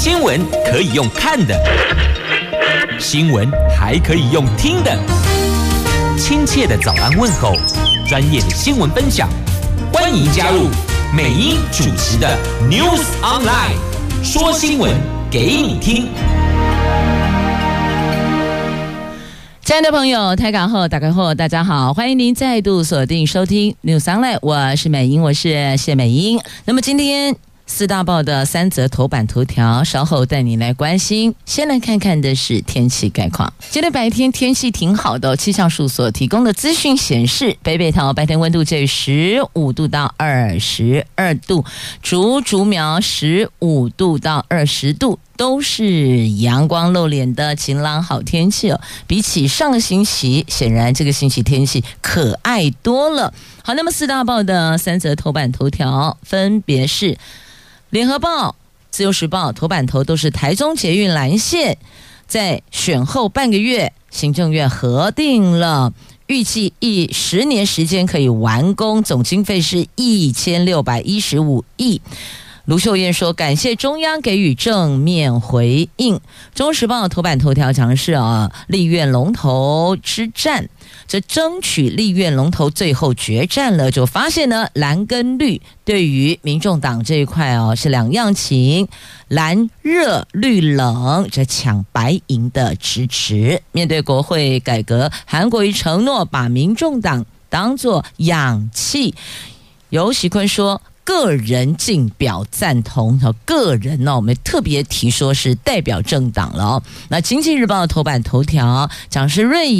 新闻可以用看的，新闻还可以用听的。亲切的早安问候，专业的新闻分享，欢迎加入美英主持的 News Online， 说新闻给你听。亲爱的朋友，台港后打开后，大家好，欢迎您再度锁定收听 News Online， 我是美英，我是谢美英。那么今天四大报的三则头版头条，稍后带您来关心。先来看看的是天气概况。今天白天天气挺好的，气象署所提供的资讯显示，北北桃白天温度介于15度到22度，竹苗15度到20度。都是阳光露脸的晴朗好天气哦，比起上个星期，显然这个星期天气可爱多了。好，那么四大报的三则头版头条分别是联合报、自由时报，头版头都是台中捷运蓝线在选后半个月，行政院核定了，预计以10年时间可以完工，总经费是1615亿。卢秀燕说：“感谢中央给予正面回应。”《中时报》头版头条强势立院龙头之战，这争取立院龙头最后决战了，就发现呢，蓝跟绿对于民众党这一块是两样情，蓝热绿冷，这抢白银的支持。面对国会改革，韩国瑜承诺把民众党当作氧气。游锡堃说。个人净表赞同，个人我们特别提说是代表政党了那经济日报头版头条讲是瑞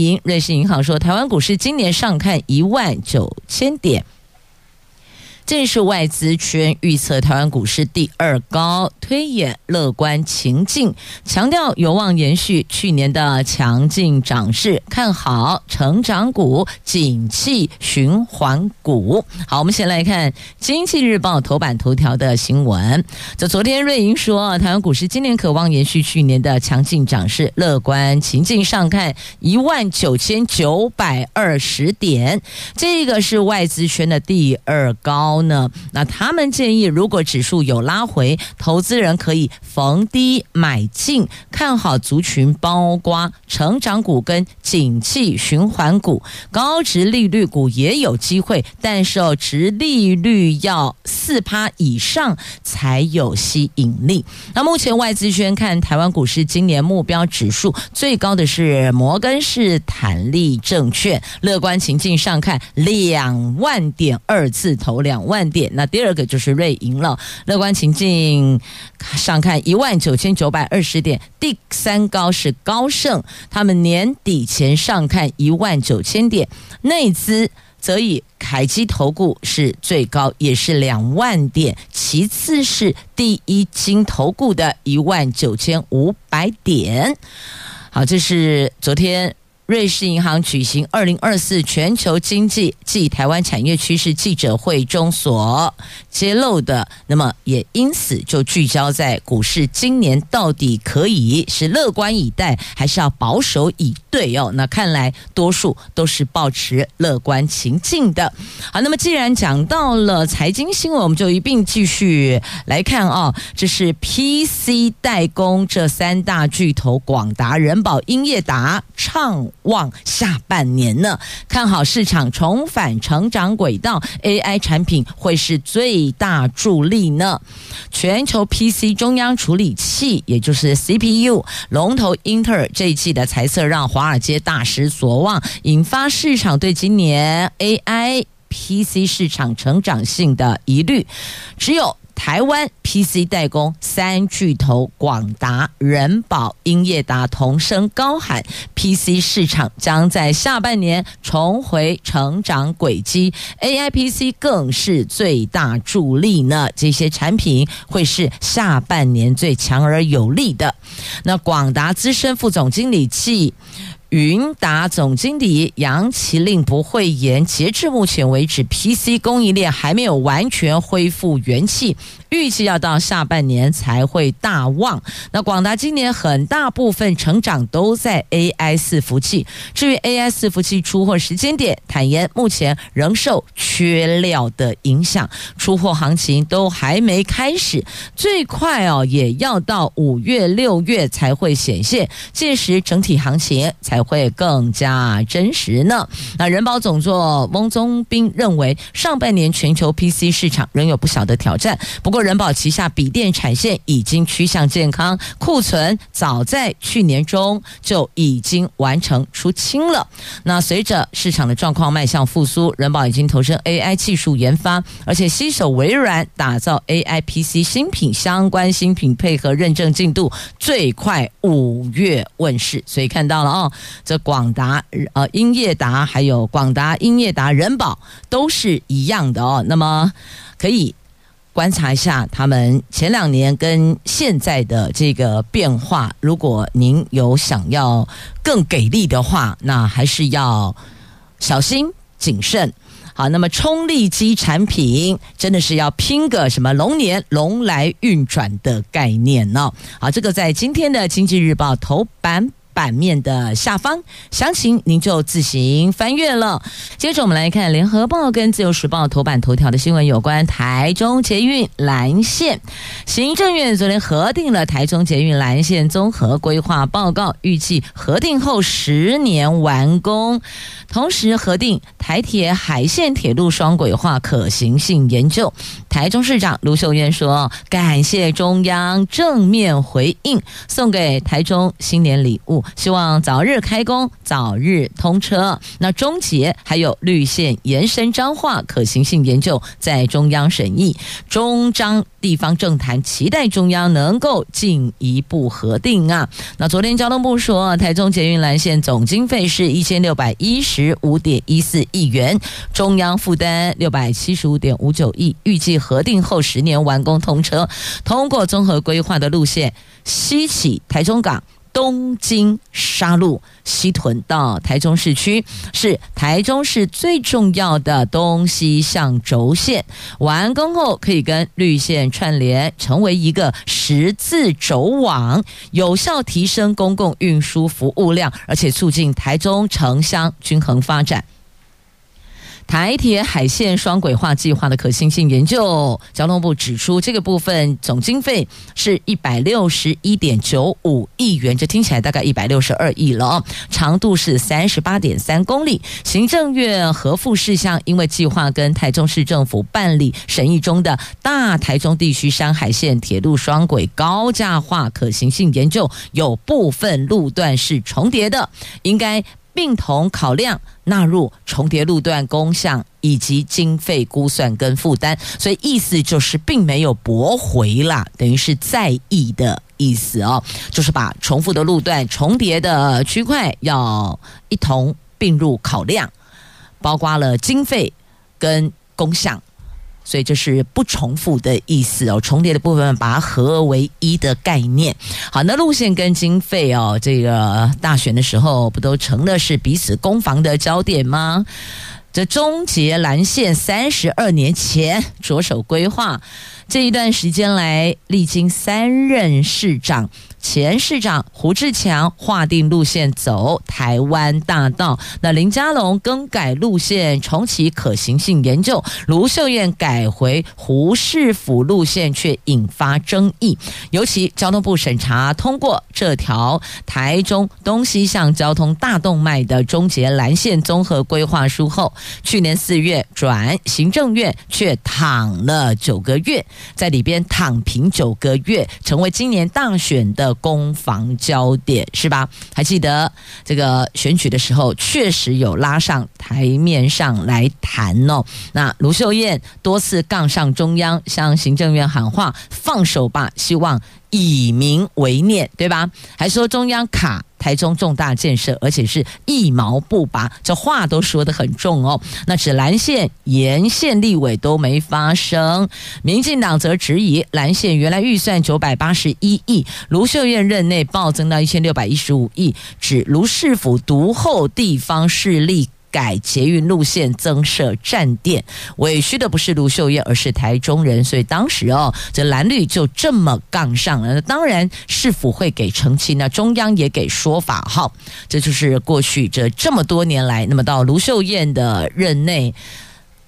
信银行说，台湾股市今年上看19000点，这是外资圈预测台湾股市第2高，推演乐观情境，强调有望延续去年的强劲涨势，看好成长股、景气循环股。好，我们先来看经济日报头版头条的新闻。这昨天瑞银说，台湾股市今年可望延续去年的强劲涨势，乐观情境上看19920点，这个是外资圈的第2高。那他们建议，如果指数有拉回，投资人可以逢低买进，看好族群包括成长股跟景气循环股，高殖利率股也有机会，但是殖利率要 4% 以上才有吸引力。那目前外资圈看台湾股市今年目标指数最高的是摩根士坦利证券，乐观情境上看2万点，二字头2万点。那第二个就是瑞银了，乐观情境上看19920点，第3高是高盛，他们年底前上看19000点，内资则以凯基投顾是最高，也是2万点，其次是第一金投顾的19500点。好，这是昨天瑞士银行举行2024全球经济暨台湾产业趋势记者会中所揭露的，那么也因此就聚焦在股市今年到底可以是乐观以待，还是要保守以对那看来多数都是抱持乐观情境的。好，那么既然讲到了财经新闻，我们就一并继续来看这是 PC 代工这3大巨头广达、仁宝、英业达畅望下半年呢，看好市场重返成长轨道， AI 产品会是最大助力呢。全球 PC 中央处理器也就是 CPU 龙头英特尔这一季的财测让华尔街大失所望，引发市场对今年 AI PC 市场成长性的疑虑。只有台湾 PC 代工3巨头广达、仁宝、英业达同声高喊 PC 市场将在下半年重回成长轨迹， AIPC 更是最大助力呢，这些产品会是下半年最强而有力的。那广达资深副总经理暨云达总经理杨麒麟不讳言，截至目前为止 PC 供应链还没有完全恢复元气，预计要到下半年才会大旺。那广达今年很大部分成长都在 AI 伺服器，至于 AI 伺服器出货时间点，坦言目前仍受缺料的影响，出货行情都还没开始，最快也要到5月、6月才会显现，届时整体行情才会更加真实呢。那人保总座翁宗彬认为，上半年全球 PC 市场仍有不小的挑战，不过人保旗下笔电产线已经趋向健康，库存早在去年中就已经完成出清了。那随着市场的状况迈向复苏，人保已经投身 AI 技术研发，而且携手微软打造 AI PC 新品，相关新品配合认证进度最快5月问世。所以看到了这广达、英业达还有广达、英业达、人保都是一样的那么可以观察一下他们前2年跟现在的这个变化，如果您有想要更给力的话，那还是要小心谨慎。好，那么冲力机产品真的是要拼个什么龙年龙来运转的概念好，这个在今天的经济日报头版版面的下方，详情您就自行翻阅了。接着我们来看联合报跟自由时报头版头条的新闻，有关台中捷运蓝线。行政院昨天核定了台中捷运蓝线综合规划报告，预计核定后10年完工，同时核定台铁海线铁路双轨化可行性研究。台中市长卢秀燕说，感谢中央正面回应，送给台中新年礼物，希望早日开工，早日通车。那中捷还有绿线延伸彰化可行性研究在中央审议，中彰地方政坛期待中央能够进一步核定啊。那昨天交通部说，台中捷运蓝线总经费是 1615.14 亿元，中央负担 675.59 亿，预计核定后10年完工通车。通过综合规划的路线，西起台中港，东京沙鹿，西屯到台中市区，是台中市最重要的东西向轴线。完工后可以跟绿线串联，成为一个十字轴网，有效提升公共运输服务量，而且促进台中城乡均衡发展。台铁海线双轨化计划的可行性研究，交通部指出，这个部分总经费是 161.95 亿元，这听起来大概162亿了长度是 38.3 公里。行政院核复事项，因为计划跟台中市政府办理审议中的大台中地区山海线铁路双轨高架化可行性研究有部分路段是重叠的，应该并同考量，纳入重叠路段工项以及经费估算跟负担。所以意思就是并没有驳回啦，等于是在意的意思就是把重复的路段、重叠的区块要一同并入考量，包括了经费跟工项。所以这是不重复的意思重叠的部分把它合为一的概念。好，那路线跟经费这个大选的时候不都成了是彼此攻防的焦点吗？这中捷蓝线32年前着手规划，这一段时间来历经3任市长，前市长胡志强划定路线走台湾大道，那林佳龙更改路线，重启可行性研究，卢秀燕改回胡市府路线，却引发争议。尤其交通部审查通过这条台中东西向交通大动脉的中捷蓝线综合规划书后，去年4月转行政院，却躺了9个月，在里边躺平9个月，成为今年大选的攻防焦点，是吧？还记得这个选举的时候确实有拉上台面上来谈那卢秀燕多次杠上中央，向行政院喊话放手吧，希望以民为念，对吧？还说中央卡台中重大建设，而且是一毛不拔，这话都说得很重那指蓝线沿线立委都没发声，民进党则质疑蓝线原来预算981亿，卢秀燕任内暴增到1615亿，指卢市府独厚地方势力改捷运路线增设站点，委屈的不是卢秀燕，而是台中人。所以当时这蓝绿就这么杠上了。当然是否会给澄清呢？中央也给说法。好，这就是过去这么多年来，那么到卢秀燕的任内，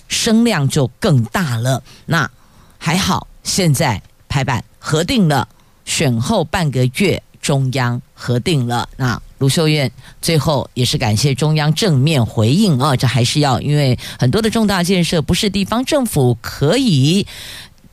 声量就更大了。那还好，现在拍板核定了，选后半个月中央核定了。那卢秀燕最后也是感谢中央正面回应啊，这还是要，因为很多的重大建设不是地方政府可以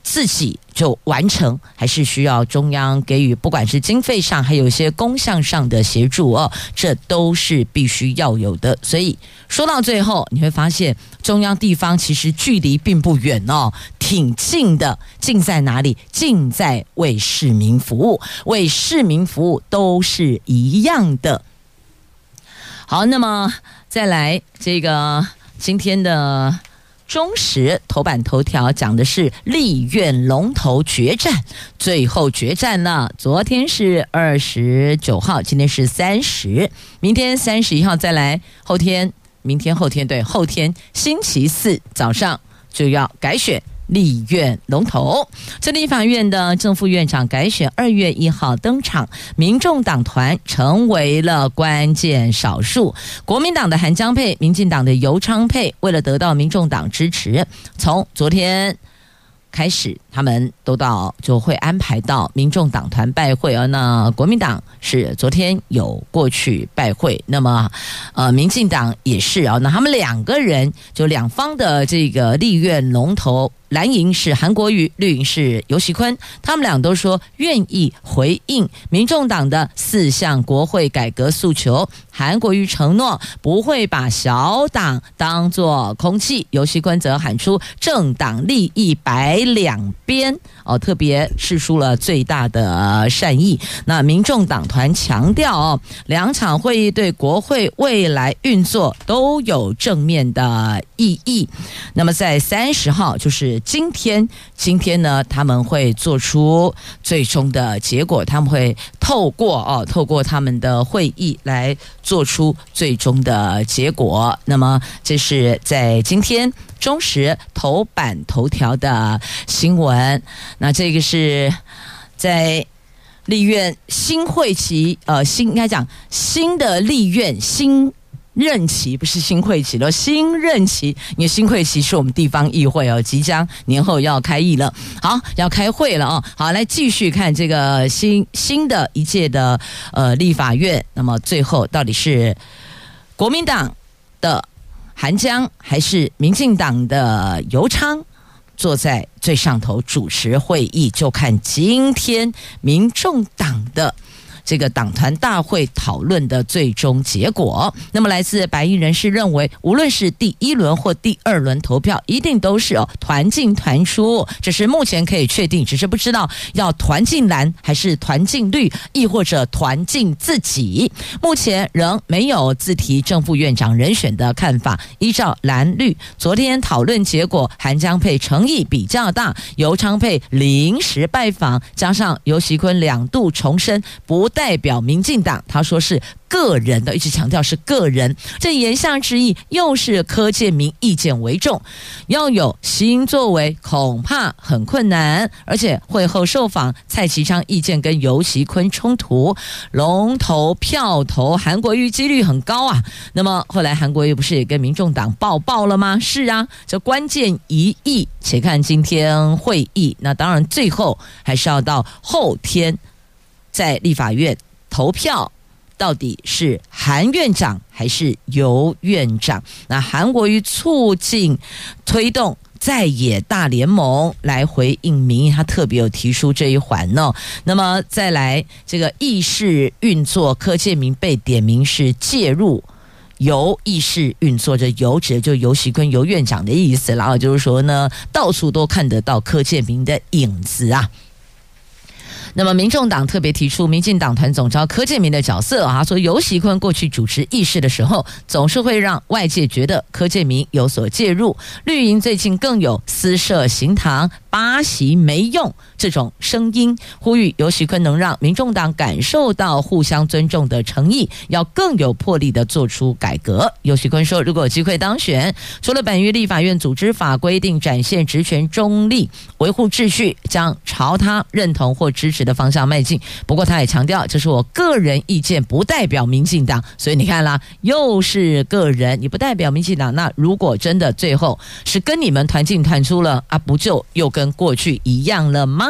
自己就完成，还是需要中央给予，不管是经费上，还有一些工项上的协助哦，这都是必须要有的。所以说到最后，你会发现中央地方其实距离并不远哦，挺近的。近在哪里？近在为市民服务，为市民服务都是一样的。好，那么再来这个今天的。中时头版头条讲的是立院龙头决战，最后决战了。昨天是29号，今天是30，明天31号再来，后天、明天、后天，对，后天星期四早上就要改选立院龙头。这立法院的正副院长改选2月1号登场，民众党团成为了关键少数。国民党的韩江配，民进党的游昌配，为了得到民众党支持，从昨天开始他们都就会安排到民众党团拜会啊。那国民党是昨天有过去拜会，那么民进党也是啊。那他们两个人就两方的这个立院龙头，蓝营是韩国瑜，绿营是游锡堃，他们俩都说愿意回应民众党的4项国会改革诉求。韩国瑜承诺不会把小党当作空气，游锡堃则喊出政党利益摆两边，特别释出了最大的善意。那民众党团强调两场会议对国会未来运作都有正面的意义。那么在30号，就是今天呢，他们会做出最终的结果，他们会透过他们的会议来做出最终的结果。那么这是在今天中时头版头条的新闻。那这个是在立院新会期新的立院新任期，不是新会期了，新任期，因为新会期是我们地方议会即将年后要开议了，好，要开会了好，来继续看这个新的一届的立法院，那么最后到底是国民党的韩江还是民进党的游昌坐在最上头主持会议，就看今天民众党的这个党团大会讨论的最终结果。那么来自白衣人士认为，无论是第1轮或第2轮投票，一定都是团进团出，这是目前可以确定，只是不知道要团进蓝还是团进绿，亦或者团进自己。目前仍没有自提正副院长人选的看法。依照蓝绿昨天讨论结果，韩江配诚意比较大，游昌配临时拜访，加上游锡堃2度重申不代表民进党，他说是个人的，一直强调是个人，这言下之意又是柯建铭意见为重，要有新作为恐怕很困难，而且会后受访蔡其昌意见跟游锡堃冲突，龙头票投韩国瑜几率很高啊。那么后来韩国瑜不是也跟民众党抱了吗？是啊，这关键一役，且看今天会议。那当然最后还是要到后天在立法院投票，到底是韩院长还是游院长？那韩国瑜促进推动在野大联盟来回应民意，他特别有提出这一环。那么再来这个议事运作，柯建铭被点名是介入游议事运作，这游指就游锡堃游院长的意思，然后就是说呢，到处都看得到柯建铭的影子啊。那么民众党特别提出民进党团总召柯建铭的角色，说游锡堃过去主持议事的时候，总是会让外界觉得柯建铭有所介入，绿营最近更有私设行堂巴西没用这种声音，呼吁游锡堃能让民众党感受到互相尊重的诚意，要更有魄力地做出改革。游锡堃说，如果有机会当选，除了本于立法院组织法规定展现职权中立，维护秩序，将朝他认同或支持的方向迈进。不过他也强调，这是我个人意见，不代表民进党。所以你看啦，又是个人，你不代表民进党，那如果真的最后是跟你们团进团出了啊，不就又跟过去一样了吗？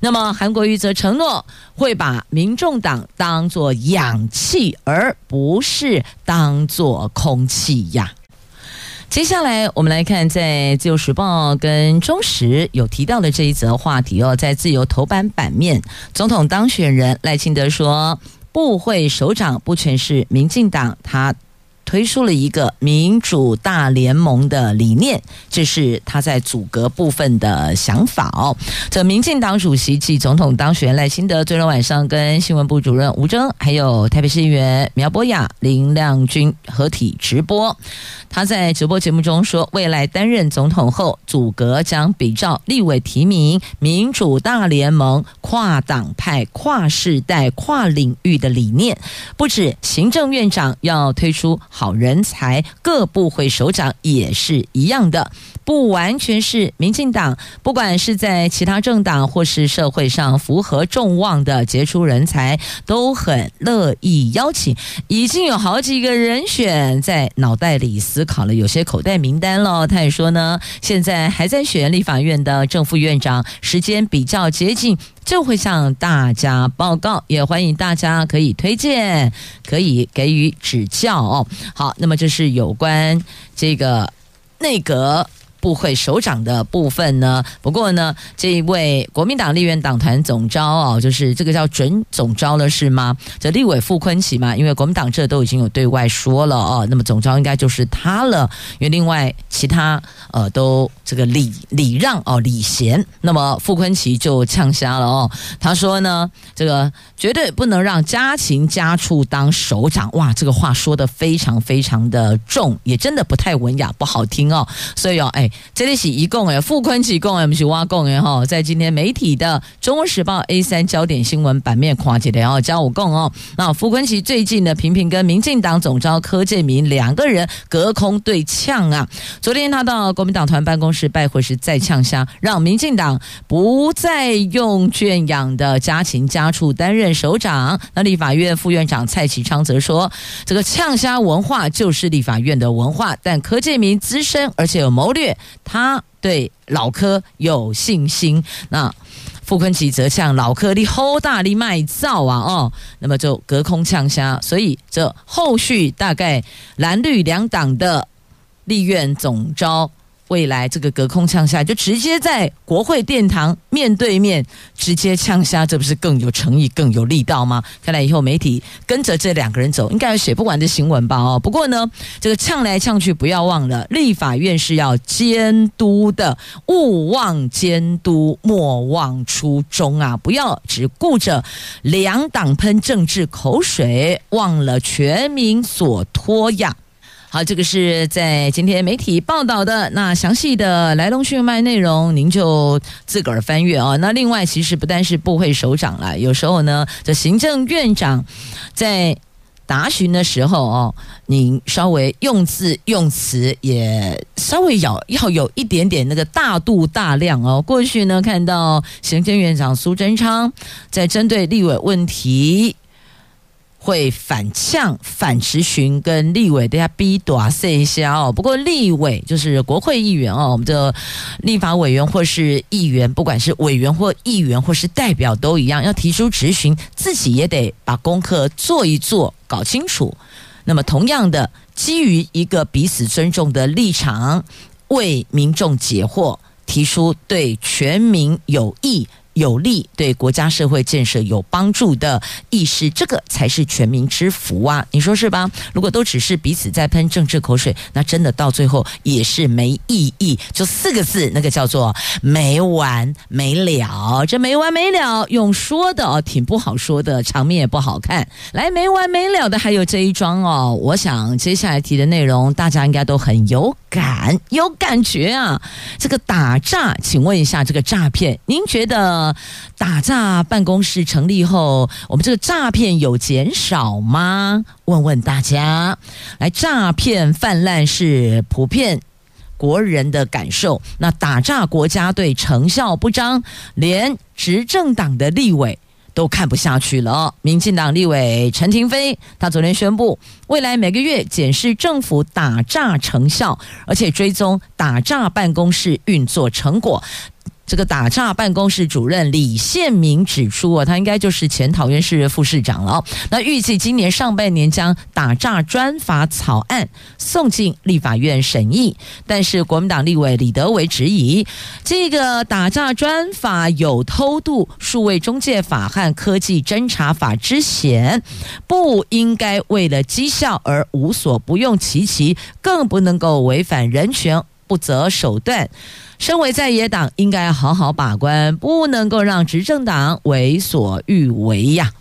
那么韩国瑜则承诺会把民众党当作氧气，而不是当作空气呀。接下来我们来看在自由时报跟中时有提到的这一则话题哦，在自由头版版面，总统当选人赖清德说，部会首长不全是民进党，他推出了一个民主大联盟的理念，这是他在组阁部分的想法哦。这民进党主席暨总统当选赖清德昨天晚上跟新闻部主任吴征，还有台北市议员苗博雅、林亮君合体直播。他在直播节目中说，未来担任总统后，组阁将比照立委提名民主大联盟跨党派、跨世代、跨领域的理念，不止行政院长要推出好人才，各部会首长也是一样的，不完全是民进党，不管是在其他政党或是社会上符合众望的杰出人才，都很乐意邀请。已经有好几个人选在脑袋里思考了，有些口袋名单了。他也说呢，现在还在选立法院的正副院长，时间比较接近，就会向大家报告，也欢迎大家可以推荐，可以给予指教哦。好，那么这是有关这个内阁部会首长的部分呢。不过呢，这一位国民党立院党团总召哦，就是这个叫准总召了是吗？这立委傅崐萁嘛，因为国民党这都已经有对外说了哦，那么总召应该就是他了，因为另外其他都这个礼让哦，礼贤。那么傅崐萁就呛瞎了哦，他说呢，这个绝对不能让家禽家畜当首长。哇，这个话说得非常非常的重，也真的不太文雅，不好听哦。所以哦，哎。这里是一共诶，傅崐萁共诶，不是我共诶哈。在今天媒体的《中国时报》A3 焦点新闻版面跨界的哦，加我共哦。那傅崐萁最近呢，频频跟民进党总召柯建铭两个人隔空对呛啊。昨天他到国民党团办公室拜会时再呛下，让民进党不再用圈养的家禽家畜担任首长。那立法院副院长蔡其昌则说，这个呛虾文化就是立法院的文化，但柯建铭资深而且有谋略。他对老柯有信心，那傅崐萁则呛老柯你吼大力卖造啊哦，那么就隔空呛虾，所以这后续大概蓝绿两党的立院总召未来这个隔空呛虾，就直接在国会殿堂面对面直接呛虾，这不是更有诚意、更有力道吗？看来以后媒体跟着这两个人走，应该有写不完的新闻吧？哦，不过呢，这个呛来呛去，不要忘了，立法院是要监督的，勿忘监督，莫忘初衷啊！不要只顾着两党喷政治口水，忘了全民所托呀。好，这个是在今天媒体报道的，那详细的来龙去脉内容您就自个儿翻阅啊。那另外其实不单是部会首长啦，有时候呢这行政院长在答询的时候哦，您稍微用字用词也稍微要有一点点那个大度大量哦。过去呢看到行政院长苏贞昌在针对立委问题会反呛、反质询，跟立委大家逼短塞一下哦。不过立委就是国会议员哦，我们的立法委员或是议员，不管是委员或议员或是代表都一样，要提出质询，自己也得把功课做一做，搞清楚。那么同样的，基于一个彼此尊重的立场，为民众解惑，提出对全民有益有利、对国家社会建设有帮助的意识，这个才是全民之福啊，你说是吧？如果都只是彼此在喷政治口水，那真的到最后也是没意义，就四个字，那个叫做没完没了。这没完没了用说的哦，挺不好说的，场面也不好看。来，没完没了的还有这一桩哦，我想接下来提的内容大家应该都很有感觉啊。这个打诈，请问一下这个诈骗，您觉得打诈办公室成立后，我们这个诈骗有减少吗？问问大家。来，诈骗泛滥是普遍国人的感受，那打诈国家队成效不彰，连执政党的立委都看不下去了。民进党立委陈亭妃，他昨天宣布，未来每个月检视政府打诈成效，而且追踪打诈办公室运作成果。这个打诈办公室主任李宪明指出啊，他应该就是前桃园市副市长了。那预计今年上半年将打诈专法草案送进立法院审议，但是国民党立委李德维质疑，这个打诈专法有偷渡、数位中介法和科技侦查法之嫌，不应该为了绩效而无所不用其极，更不能够违反人权不择手段。身为在野党，应该好好把关，不能够让执政党为所欲为呀。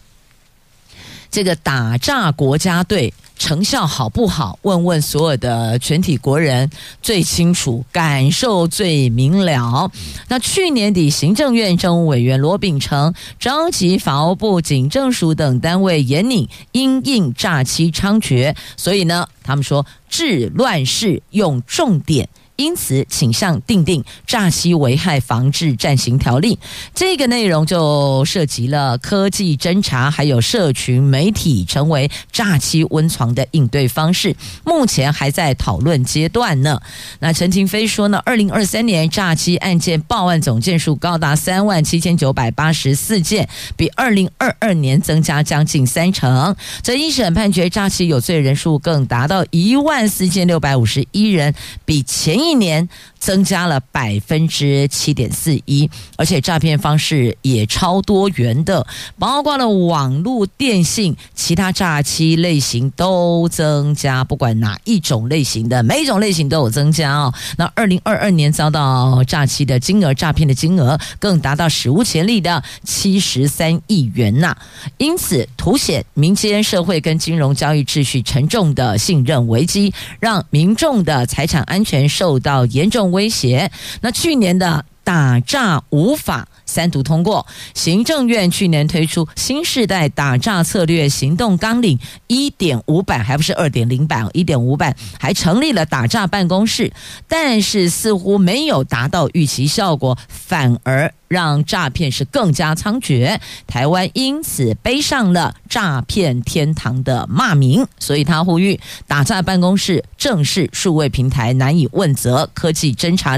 这个打诈国家队成效好不好？问问所有的全体国人最清楚，感受最明了。那去年底，行政院政务委员罗秉成召集法务部、警政署等单位严拟因应诈欺猖獗，所以呢，他们说治乱世用重点。因此请向订定诈欺危害防治暂行条例，这个内容就涉及了科技侦查还有社群媒体成为诈欺温床的应对方式，目前还在讨论阶段呢。那陈亭妃说呢，2023年诈欺案件报案总件数高达37984件，比2022年增加将近30%。这一审判决诈欺有罪人数更达到14651人，比前一年增加了 7.41%， 而且诈骗方式也超多元的，包括了网络、电信，其他诈欺类型都增加，不管哪一种类型的，每一种类型都有增加哦。那2022年遭到诈欺的金额，诈骗的金额更达到史无前例的73亿元呐、因此凸显民间社会跟金融交易秩序沉重的信任危机，让民众的财产安全受到严重威胁。那去年的打诈五法三读通过，行政院去年推出新世代打诈策略行动纲领 1.5 版，还不是 2.0 版 1.5 版，还成立了打诈办公室，但是似乎没有达到预期效果，反而让诈骗是更加猖獗，台湾因此背上了诈骗天堂的骂名。所以他呼吁打诈办公室正视数位平台难以问责、科技侦查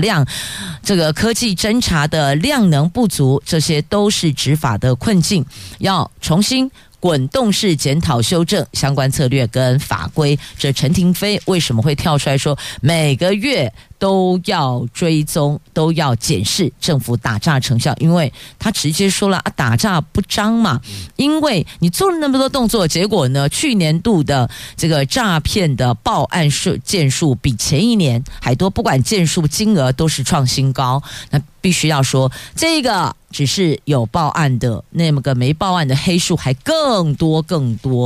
的量能不足，这些都是执法的困境，要重新滚动式检讨修正相关策略跟法规。这陈亭妃为什么会跳出来说每个月都要追踪、都要检视政府打诈成效？因为他直接说了、打诈不彰嘛，因为你做了那么多动作，结果呢，去年度的这个诈骗的报案数件数比前一年还多，不管件数金额都是创新高。那必须要说，这个只是有报案的，那么个没报案的黑数还更多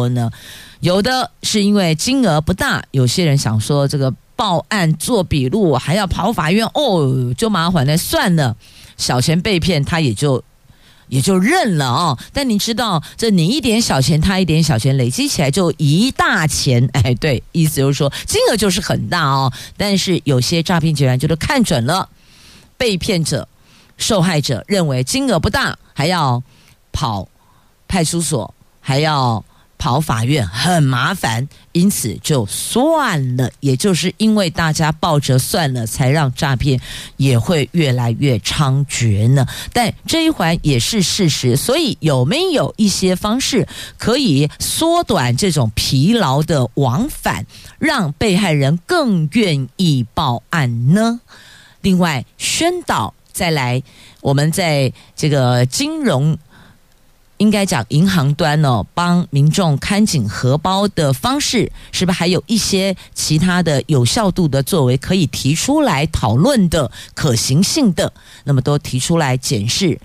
呢。有的是因为金额不大，有些人想说这个报案做笔录还要跑法院哦，就麻烦了，算了，小钱被骗他也就认了哦。但你知道，这你一点小钱他一点小钱累积起来就一大钱，哎，对，意思就是说金额就是很大哦。但是有些诈骗集团就是看准了被骗者、受害者认为金额不大，还要跑派出所，还要跑法院，很麻烦，因此就算了。也就是因为大家抱着算了，才让诈骗也会越来越猖獗呢。但这一环也是事实，所以有没有一些方式可以缩短这种疲劳的往返，让被害人更愿意报案呢？另外，宣导再来，我们在这个金融，应该讲银行端哦，帮民众看紧荷包的方式，是不是还有一些其他的有效度的作为可以提出来讨论的可行性的，那么都提出来检视，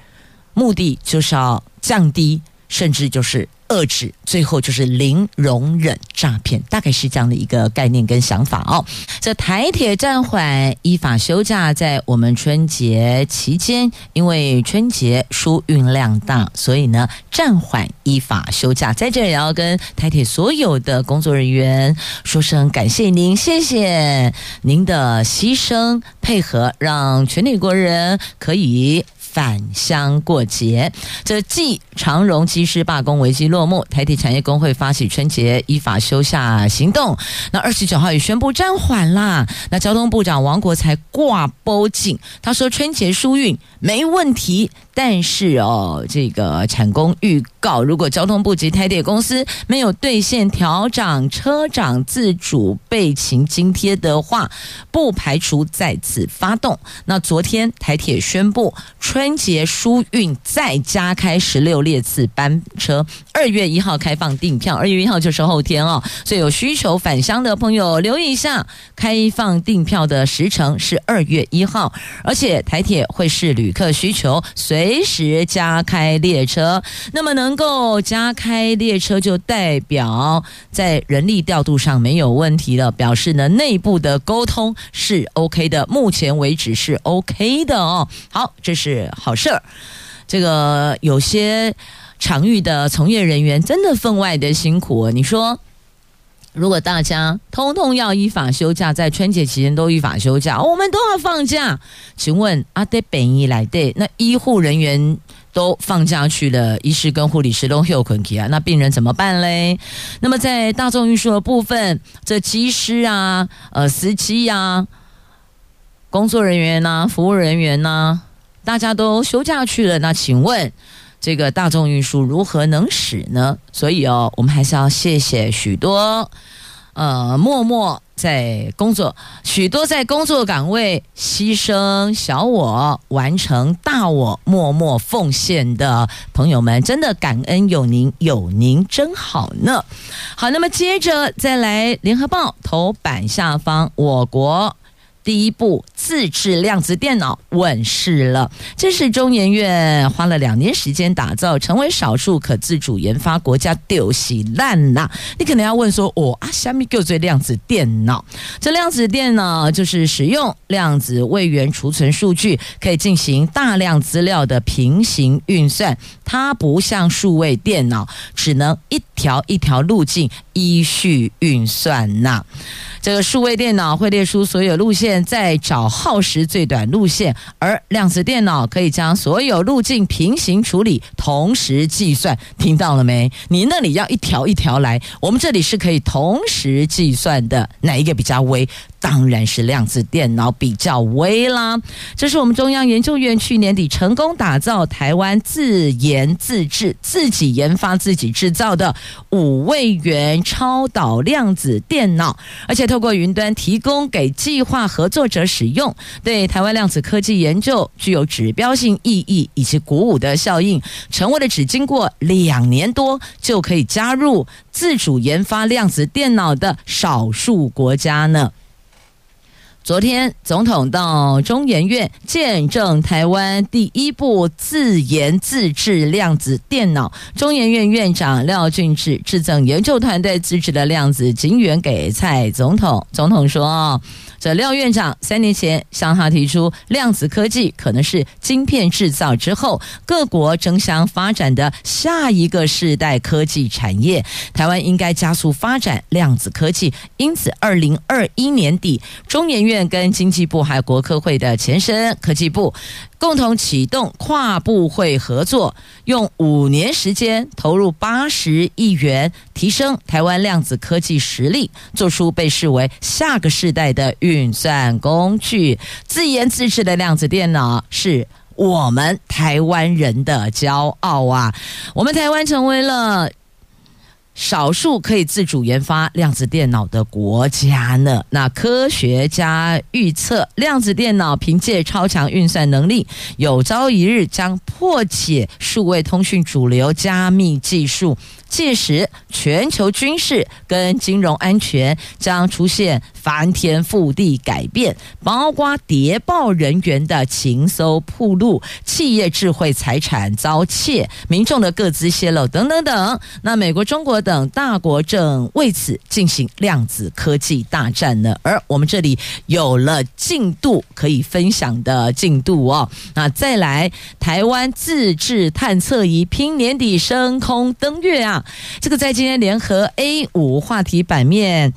目的就是要降低，甚至就是遏制，最后就是零容忍诈骗，大概是这样的一个概念跟想法哦。这台铁暂缓依法休假，在我们春节期间，因为春节疏运量大，所以呢暂缓依法休假。在这里也要跟台铁所有的工作人员说声感谢您，谢谢您的牺牲配合，让全体国人可以返乡过节。这继长荣机师罢工危机落幕，台铁产业工会发起春节依法休假行动，那29号也宣布暂缓啦。那交通部长王国材挂褒警，他说春节疏运没问题，但是哦，这个产工预告，如果交通部及台铁公司没有兑现调涨车长自主备勤津贴的话，不排除再次发动。那昨天台铁宣布，春节疏运再加开16列次班车，2月1号开放订票，2月1号就是后天哦，所以有需求返乡的朋友留意一下，开放订票的时程是2月1号，而且台铁会视旅客需求随时加开列车，那么能够加开列车就代表在人力调度上没有问题了，表示呢内部的沟通是 OK 的，目前为止是 OK 的哦。好，这是好事儿。这个有些场域的从业人员真的分外的辛苦，你说如果大家通通要依法休假，在春节期间都依法休假，我们都要放假，请问啊，在本意来对那医护人员都放假去了，医师跟护理师都休困去啊，那病人怎么办嘞？那么在大众运输的部分，这机师啊、司机啊、工作人员啊、服务人员啊，大家都休假去了，那请问这个大众运输如何能使呢？所以哦，我们还是要谢谢许多默默在工作，许多在工作岗位牺牲小我完成大我默默奉献的朋友们，真的感恩有您，有您真好呢。好，那么接着再来联合报头版下方，我国第一部自制量子电脑问世了，这是中研院花了2年时间打造，成为少数可自主研发国家，丢洗烂啦。你可能要问说，虾米叫做量子电脑？这量子电脑就是使用量子位元储存数据，可以进行大量资料的平行运算。它不像数位电脑，只能一条一条路径依序运算呐。这个数位电脑会列出所有路线，再找耗时最短路线，而量子电脑可以将所有路径平行处理，同时计算。听到了没？你那里要一条一条来，我们这里是可以同时计算的。哪一个比较微？当然是量子电脑比较微啦。这是我们中央研究院去年底成功打造台湾自研自制、自己研发自己制造的5位元超导量子电脑，而且透过云端提供给计划合作者使用，对台湾量子科技研究具有指标性意义以及鼓舞的效应，成为了只经过2年多就可以加入自主研发量子电脑的少数国家呢。昨天总统到中研院见证台湾第一部自研自制量子电脑，中研院院长廖俊智致赠研究团队自制的量子晶圆给蔡总统。总统说，这廖院长3年前向他提出量子科技可能是晶片制造之后各国争相发展的下一个世代科技产业，台湾应该加速发展量子科技，因此2021年底中研院跟经济部还有国科会的前身科技部共同启动跨部会合作，用5年时间投入80亿元，提升台湾量子科技实力，做出被视为下个世代的运算工具。自研自制的量子电脑是我们台湾人的骄傲啊！我们台湾成为了少数可以自主研发量子电脑的国家呢。那科学家预测，量子电脑凭借超强运算能力，有朝一日将破解数位通讯主流加密技术，届时全球军事跟金融安全将出现翻天覆地改变，包括谍报人员的情搜暴露、企业智慧财产遭窃、民众的个资泄露等等等。那美国、中国等大国正为此进行量子科技大战呢。而我们这里有了进度可以分享的进度哦。那再来，台湾自制探测仪拼年底升空登月啊！这个在今天联合 A5 话题版面，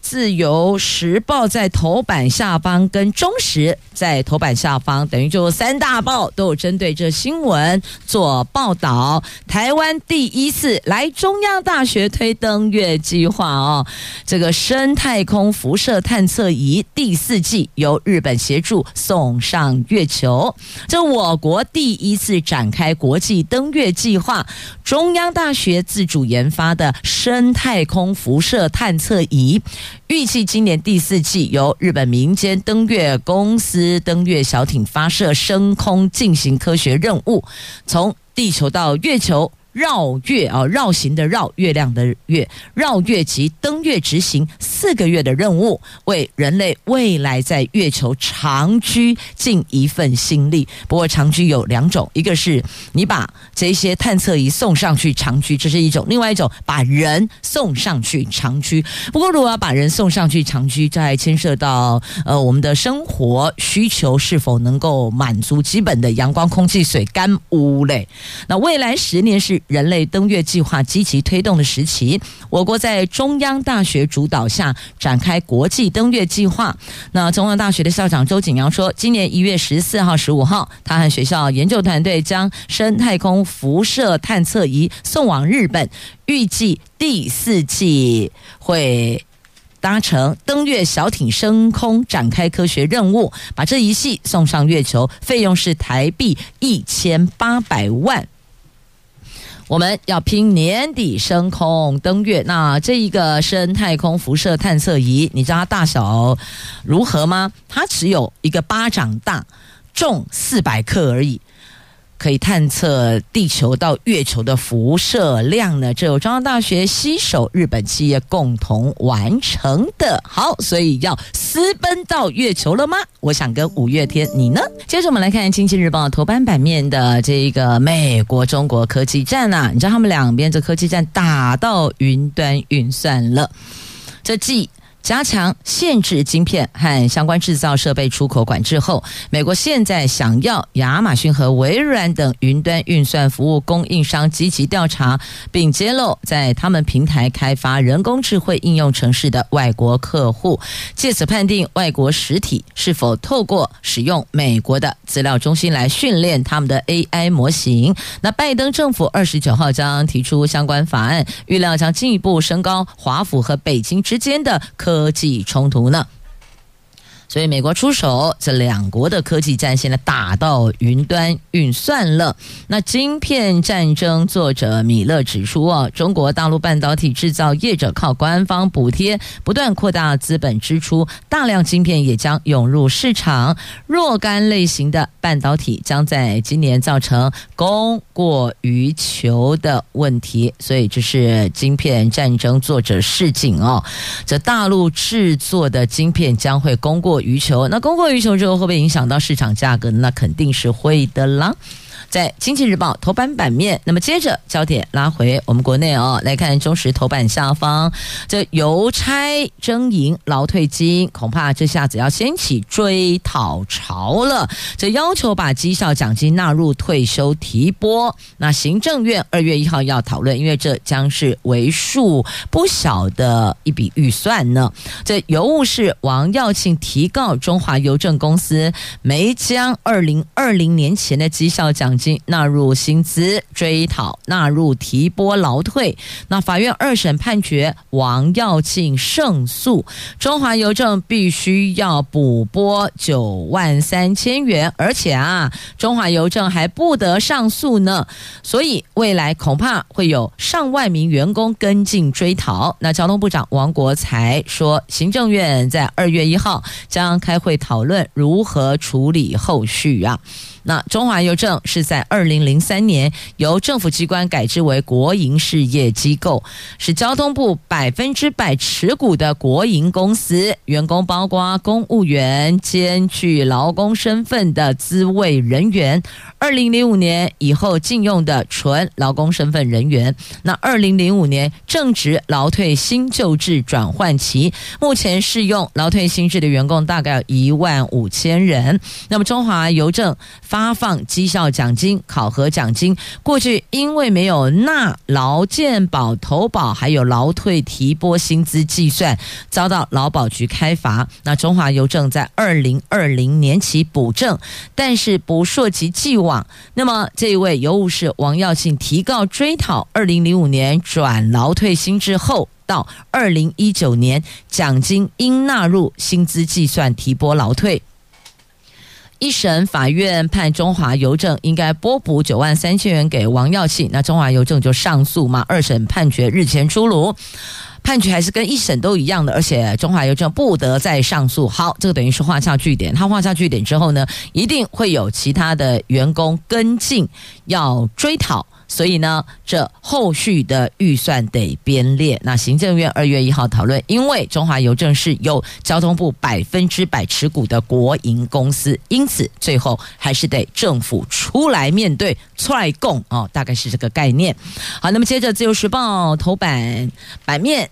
自由时报在头版下方跟中时在头版下方，等于就三大报都有针对这新闻做报道。台湾第一次来中央大学推登月计划哦，这个深太空辐射探测仪第四季由日本协助送上月球。这我国第一次展开国际登月计划，中央大学自主研发的深太空辐射探测仪，预计今年第四季由日本民间登月公司登月小艇发射升空进行科学任务，从地球到月球，绕月啊，绕行的绕，月亮的月，绕月及登月执行4个月的任务，为人类未来在月球长居尽一份心力。不过长居有2种，一个是你把这些探测仪送上去长居，这是一种；另外一种把人送上去长居。不过如果要把人送上去长居，这还牵涉到我们的生活需求是否能够满足基本的阳光、空气、水、干污类。那未来10年是人类登月计划积极推动的时期，我国在中央大学主导下展开国际登月计划。那中央大学的校长周景阳说，今年1月14号、15号，他和学校研究团队将深太空辐射探测仪送往日本，预计第四季会搭乘登月小艇升空展开科学任务，把这一系送上月球，费用是台币1800万。我们要拼年底升空登月。那这一个深太空辐射探测仪，你知道它大小如何吗？它只有一个巴掌大，重400克而已，可以探测地球到月球的辐射量呢，这有中央大学携手日本企业共同完成的。好，所以要私奔到月球了吗？我想跟五月天，你呢？接着我们来看经济日报头版版面的这个美国中国科技战啊，你知道他们两边这科技战打到云端运算了。这季加强限制晶片和相关制造设备出口管制后，美国现在想要亚马逊和微软等云端运算服务供应商积极调查并揭露在他们平台开发人工智慧应用程式的外国客户，借此判定外国实体是否透过使用美国的资料中心来训练他们的 AI 模型。那拜登政府29号将提出相关法案，预料将进一步升高华府和北京之间的科技冲突呢。所以美国出手，这两国的科技战现在打到云端运算了。那晶片战争作者米勒指出啊，中国大陆半导体制造业者靠官方补贴不断扩大资本支出，大量晶片也将涌入市场。若干类型的半导体将在今年造成供过于求的问题，所以这是晶片战争作者示警哦。这大陆制作的晶片将会供过于求，那供过于求之后会不会影响到市场价格？那肯定是会的啦。在经济日报头版版面，那么接着焦点拉回我们国内哦，来看中时头版下方，这邮差争赢劳退金，恐怕这下子要掀起追讨潮了。这要求把绩效奖金纳入退休提拨，那行政院2月1号要讨论，因为这将是为数不小的一笔预算呢。这邮务士王耀庆提告中华邮政公司没将2020年前的绩效奖金金纳入薪资，追讨纳入提拨劳退。那法院二审判决王耀庆胜诉，中华邮政必须要补拨93000元，而且中华邮政还不得上诉呢。所以未来恐怕会有上万名员工跟进追讨。那交通部长王国材说，行政院在2月1号将开会讨论如何处理后续啊。那中华邮政是在2003年由政府机关改制为国营事业机构，是交通部100%持股的国营公司，员工包括公务员兼具劳工身份的资位人员，2005年以后禁用的纯劳工身份人员，那2005年正值劳退新旧制转换期，目前适用劳退新制的员工大概有15000人。那么中华邮政发放绩效奖金、考核奖金，过去因为没有纳劳健保投保还有劳退提拨薪资计算，遭到劳保局开罚。那中华邮政在2020年起补正，但是不溯及既往。那么这一位邮务士王耀庆提告追讨2005年转劳退薪资后到2019年奖金应纳入薪资计算提拨劳退。一审法院判中华邮政应该拨补93000元给王耀庆，那中华邮政就上诉嘛。二审判决日前出炉，判决还是跟一审都一样的，而且中华邮政不得再上诉。好，这个等于是画下句点。他画下句点之后呢，一定会有其他的员工跟进要追讨。所以呢，这后续的预算得编列。那行政院2月1号讨论，因为中华邮政是由交通部100%持股的国营公司，因此最后还是得政府出来面对踹供哦，大概是这个概念。好，那么接着《自由时报》头版版面。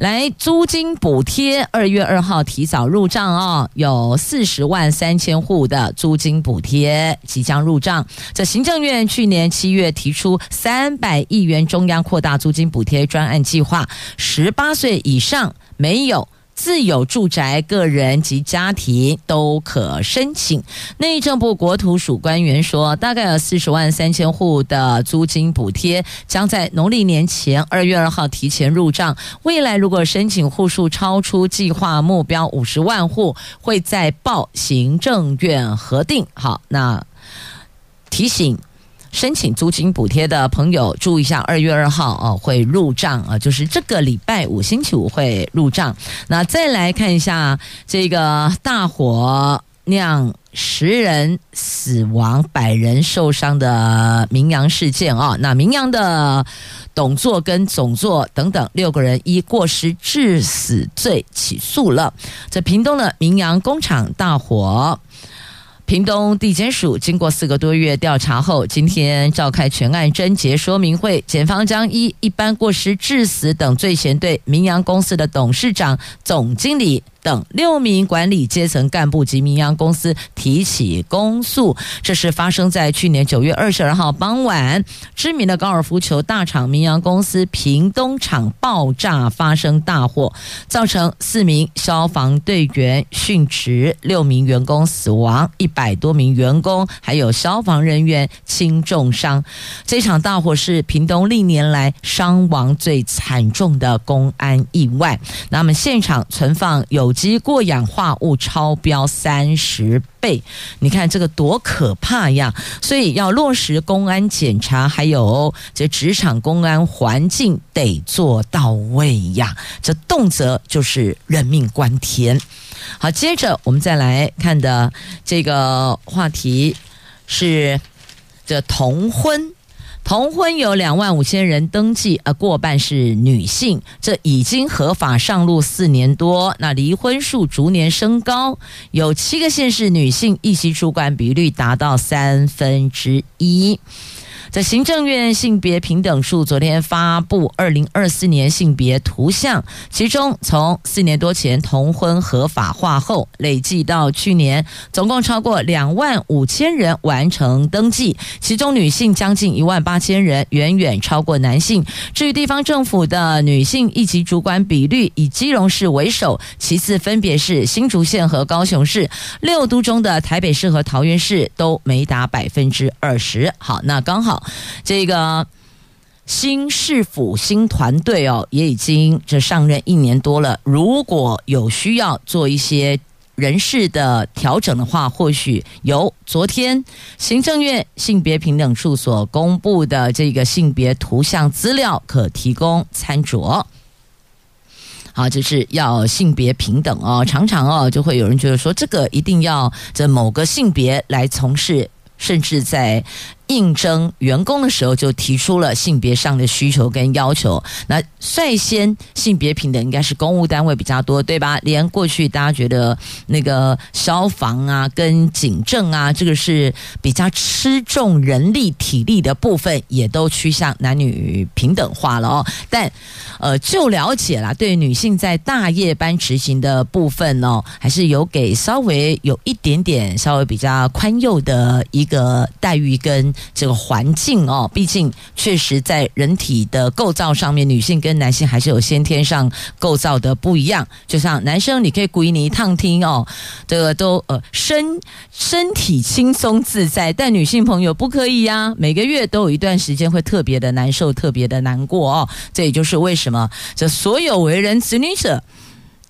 来，租金补贴2月2号提早入账哦，有403000户的租金补贴即将入账。这行政院去年7月提出300亿元中央扩大租金补贴专案计划，18岁以上没有自有住宅个人及家庭都可申请。内政部国土署官员说，大概有403000户的租金补贴将在农历年前2月2号提前入账，未来如果申请户数超出计划目标50万户，会再报行政院核定。好，那提醒申请租金补贴的朋友注意一下，2月2号会入账啊，就是这个礼拜五星期5会入账。那再来看一下这个大火酿10人死亡、100人受伤的明阳事件啊，那明阳的董座跟总座等等6个人依过失致死罪起诉了。这屏东的明阳工厂大火。屏东地检署经过4个多月调查后，今天召开全案侦结说明会，检方将依一般过失致死等罪嫌，对明阳公司的董事长、总经理等6名管理阶层干部及明阳公司提起公诉。这是发生在去年9月22号傍晚，知名的高尔夫球大厂明阳公司屏东厂爆炸发生大火，造成4名消防队员殉职，6名员工死亡，100多名员工还有消防人员轻重伤。这场大火是屏东历年来伤亡最惨重的公安意外。那么现场存放有机过氧化物超标30倍，你看这个多可怕呀！所以要落实公安检查，还有这职场公安环境得做到位呀，这动辄就是人命关天。好，接着我们再来看的这个话题是这同婚。同婚有25000人登记，过半是女性，这已经合法上路4年多。那离婚数逐年升高，有7个县市女性议席主管比率达到1/3。在行政院性别平等署昨天发布2024年性别图像，其中从4年多前同婚合法化后累计到去年，总共超过25000人完成登记，其中女性将近18000人，远远超过男性。至于地方政府的女性一级主管比率，以基隆市为首，其次分别是新竹县和高雄市，6都中的台北市和桃园市都没达20%。好，那刚好这个新市府新团队也已经这上任1年多了，如果有需要做一些人事的调整的话，或许由昨天行政院性别平等署所公布的这个性别图像资料可提供参酌。好，就是要性别平等常常就会有人觉得说这个一定要这某个性别来从事，甚至在应征员工的时候就提出了性别上的需求跟要求。那率先性别平等应该是公务单位比较多，对吧？连过去大家觉得那个消防啊跟警政啊，这个是比较吃重人力体力的部分，也都趋向男女平等化了但就了解啦，对女性在大夜班执行的部分还是有给稍微有一点点稍微比较宽宥的一个待遇跟这个环境毕竟确实在人体的构造上面，女性跟男性还是有先天上构造的不一样。就像男生，你可以归你烫听这个都身体轻松自在，但女性朋友不可以啊，每个月都有一段时间会特别的难受，特别的难过这也就是为什么这所有为人子女者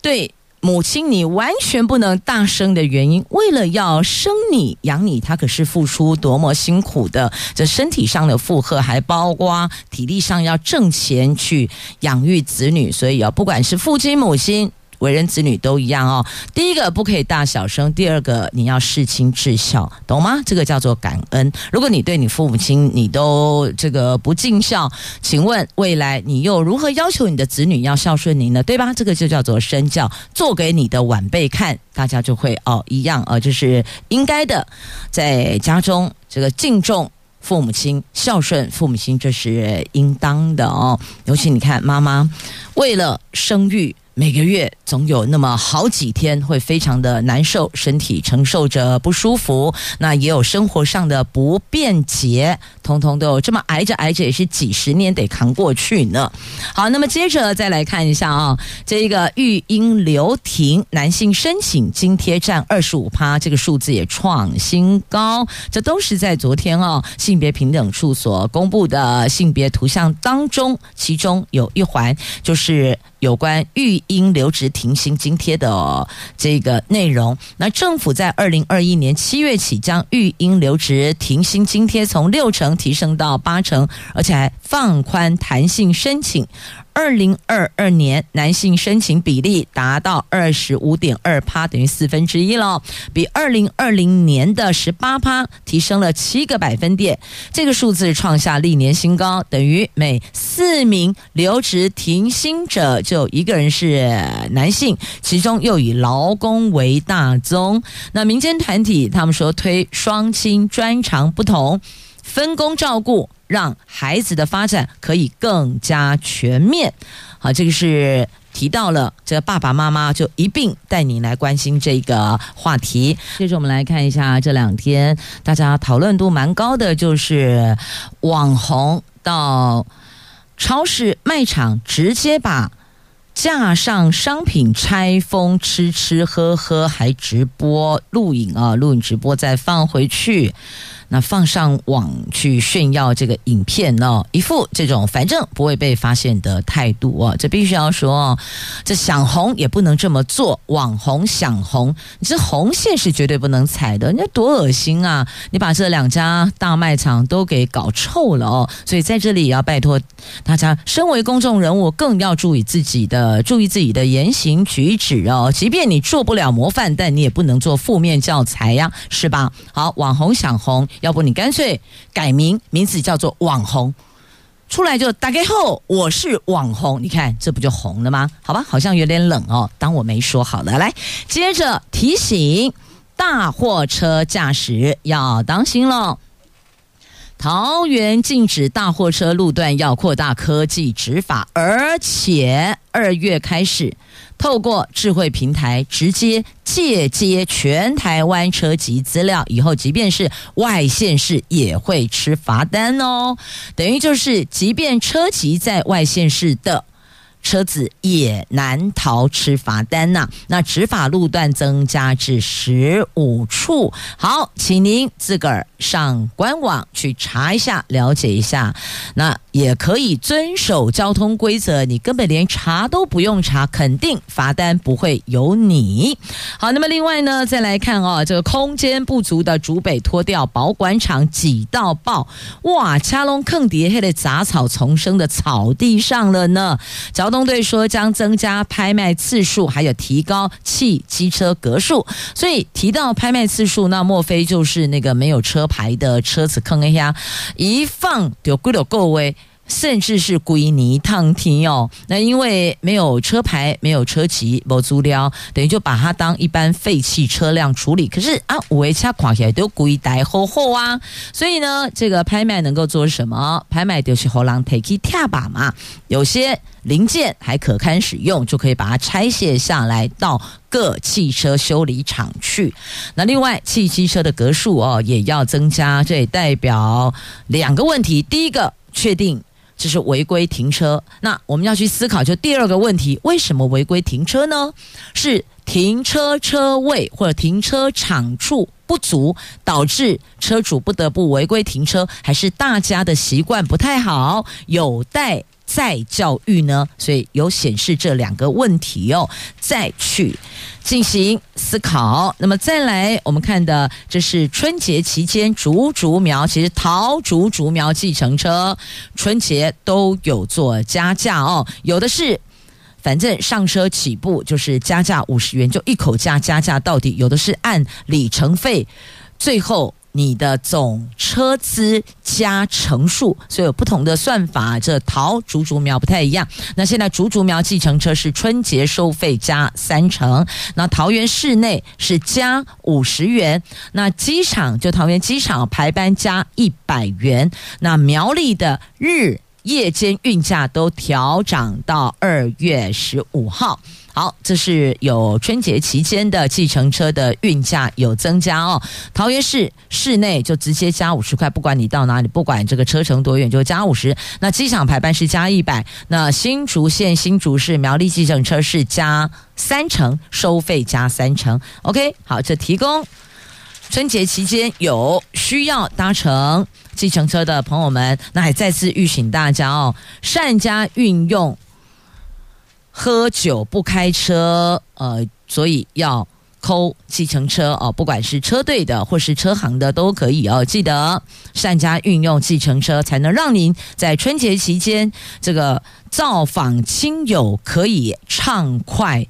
对母亲你完全不能大声的原因，为了要生你养你，她可是付出多么辛苦的这身体上的负荷，还包括体力上要挣钱去养育子女。所以不管是父亲母亲为人子女都一样第一个不可以大小声，第二个你要事亲至孝，懂吗？这个叫做感恩。如果你对你父母亲你都这个不尽孝，请问未来你又如何要求你的子女要孝顺你呢？对吧？这个就叫做身教，做给你的晚辈看，大家就会一样就是应该的，在家中这个敬重父母亲，孝顺父母亲，这是应当的尤其你看妈妈为了生育，每个月总有那么好几天会非常的难受，身体承受着不舒服，那也有生活上的不便捷，统统都有这么挨着也是几十年得扛过去呢。好，那么接着再来看一下这个育婴留停男性申请津贴占 25%， 这个数字也创新高，这都是在昨天性别平等处所公布的性别图像当中，其中有一环就是有关育婴留职停薪津贴的这个内容。那政府在2021年7月起将育婴留职停薪津贴从6成提升到8成，而且还放宽弹性申请。2022年男性申请比例达到 25.2%， 等于1/4了，比2020年的 18% 提升了7个百分点，这个数字创下历年新高，等于每4名留职停薪者就一个人是男性，其中又以劳工为大宗。那民间团体他们说推双亲专长不同，分工照顾，让孩子的发展可以更加全面。好，这个是提到了这个爸爸妈妈就一并带您来关心这个话题。接着我们来看一下这两天大家讨论度蛮高的，就是网红到超市卖场直接把架上商品拆封，吃喝喝，还直播录影录影直播再放回去，那放上网去炫耀这个影片一副这种反正不会被发现的态度这必须要说这想红也不能这么做，网红想红，你这红线是绝对不能踩的，那多恶心啊！你把这2家大卖场都给搞臭了所以在这里也要拜托大家，身为公众人物更要注意自己的言行举止即便你做不了模范，但你也不能做负面教材呀，是吧？好，网红想红，要不你干脆改名，名字叫做网红，出来就大家好，我是网红，你看这不就红了吗？好吧，好像有点冷当我没说好了。来，接着提醒大货车驾驶要当心喽。桃园禁止大货车路段要扩大科技执法，而且2月开始透过智慧平台直接借接全台湾车籍资料，以后即便是外县市也会吃罚单哦。等于就是即便车籍在外县市的车子也难逃吃罚单呐、那执法路段增加至15处。好，请您自个儿上官网去查一下，了解一下。那也可以遵守交通规则，你根本连查都不用查，肯定罚单不会有你。好，那么另外呢，再来看哦，这个空间不足的竹北脱掉保管厂挤到爆，哇，掐龙坑底下的杂草丛生的草地上了呢。交通队说将增加拍卖次数，还有提高汽机车格数。所以提到拍卖次数，那莫非就是那个没有车牌的车子坑一下，一放就几落个位，甚至是归泥烫梯哦。那因为没有车牌，没有车籍，没资料，等于就把它当一般废弃车辆处理。可是啊，有的车看起来都整台厚厚啊，所以呢，这个拍卖能够做什么？拍卖就是让人拿去拆吧嘛。有些零件还可堪使用，就可以把它拆卸下来到各汽车修理厂去。那另外汽机车的格数哦也要增加，这也代表2个问题：第一个，确定这是违规停车，那我们要去思考就第2个问题，为什么违规停车呢？是停车车位或者停车场处不足，导致车主不得不违规停车，还是大家的习惯不太好，有待再教育呢？所以有显示这2个问题哦，再去进行思考。那么再来我们看的，这是春节期间竹苗，其实桃竹苗计程车春节都有做加价哦，有的是反正上车起步就是加价50元，就一口价加价到底，有的是按里程费，最后你的总车资加乘数，所以有不同的算法。这桃竹苗不太一样。那现在竹苗计程车是春节收费加30%，那桃园市内是加50元，那机场就桃园机场排班加100元，那苗栗的日夜间运价都调涨到2月15号。好，这是有春节期间的计程车的运价有增加哦。桃园市市内就直接加50块，不管你到哪里，不管这个车程多远就加50。那机场排班是加100，那新竹县新竹市苗栗计程车是加30%，收费加30%。OK， 好，这提供春节期间有需要搭乘计程车的朋友们，那还再次预请大家哦，善加运用。喝酒不开车，所以要扣计程车哦，不管是车队的或是车行的都可以哦。记得善加运用计程车，才能让您在春节期间这个造访亲友可以畅快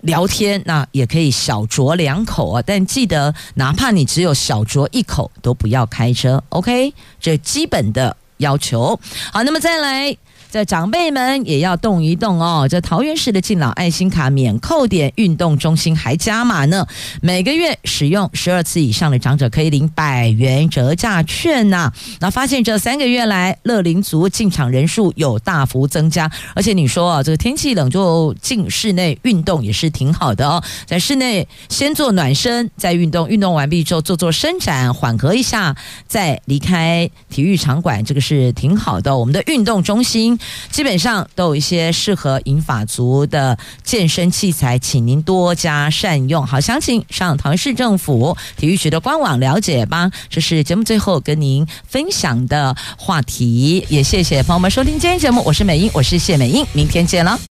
聊天，那也可以小酌2口啊。但记得，哪怕你只有小酌1口，都不要开车。OK， 这基本的要求。好，那么再来。这长辈们也要动一动哦！这桃园市的敬老爱心卡免扣点运动中心还加码呢，每个月使用12次以上的长者可以领100元折价券呐、那发现这3个月来，乐龄族进场人数有大幅增加，而且你说啊，这个天气冷就进室内运动也是挺好的哦。在室内先做暖身，再运动，运动完毕之后做伸展，缓和一下，再离开体育场馆，这个是挺好的。我们的运动中心。基本上都有一些适合银发族的健身器材，请您多加善用。好，详情上桃园市政府体育局的官网了解吧。这是节目最后跟您分享的话题，也谢谢朋友们收听今天节目，我是美英，我是谢美英，明天见了。